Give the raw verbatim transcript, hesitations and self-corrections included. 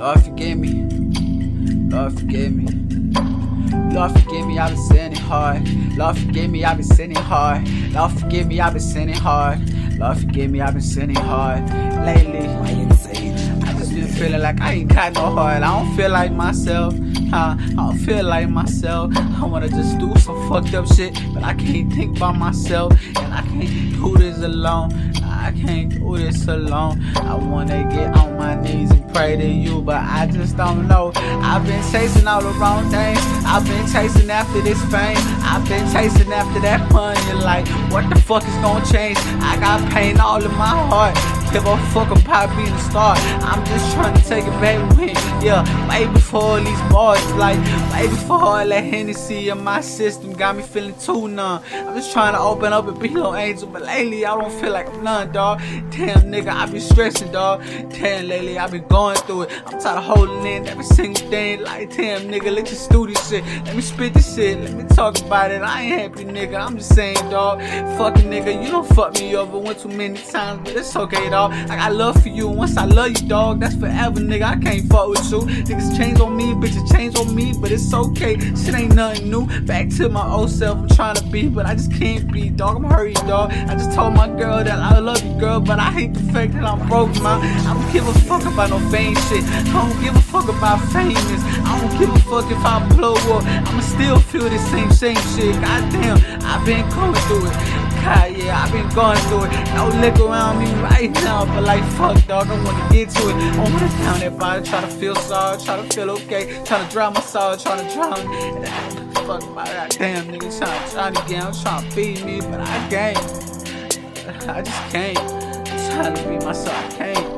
Lord forgive me, Lord forgive me. Lord forgive me, I've been sinning hard. Lord forgive me, I've been sinning hard. Lord forgive me, I've been sinning hard. Lord forgive me, I've been sinning hard lately. I just been feeling like I ain't got no heart. I don't feel like myself. Huh? I don't feel like myself. I wanna just do some fucked up shit, but I can't think by myself, and I can't do this alone. I can't do this alone. I wanna get on my knees and pray to you, but I just don't know. I've been chasing all the wrong things. I've been chasing after this fame. I've been chasing after that money. Like, what the fuck is gonna change? I got pain all in my heart. Give a fuck about being a star. I'm just trying to take it back with me. Yeah, way before all these bars, like way before all that Hennessy in my system got me feeling too numb. I'm just trying to open up and be no angel, but lately I don't feel like I'm none, dog. Damn, nigga, I be stressing, dog. Damn, lately I been going through it. I'm tired of holding in every single thing. Like, damn, nigga, let just do this shit. Let me spit this shit. Let me talk about it. I ain't happy, nigga. I'm just saying, dog. Fucking nigga, you don't fuck me over one too many times, but it's okay, dog. I got love for you. Once I love you, dog, that's forever, nigga. I can't fuck with you. Niggas change on me, bitches change on me, but it's okay. Shit ain't nothing new. Back to my old self, I'm trying to be, but I just can't be, dog. I'm hurried, dog. I just told my girl that I love you, girl, but I hate the fact that I'm broke, man. I don't give a fuck about no fame shit. I don't give a fuck about famous. I don't give a fuck if I blow up. I'ma still feel this same same shit. Goddamn, I've been going through it. God, yeah, I've been going through it. Don't look around me right now, but like, fuck, dog, I wanna get to it. I wanna down that body, try to feel sorry, try to feel okay, try to drown my sorrow, try to drown. Fuck about that damn nigga, trying to try again, trying to feed me, but I can't. I just can't. I'm trying to be myself, I can't.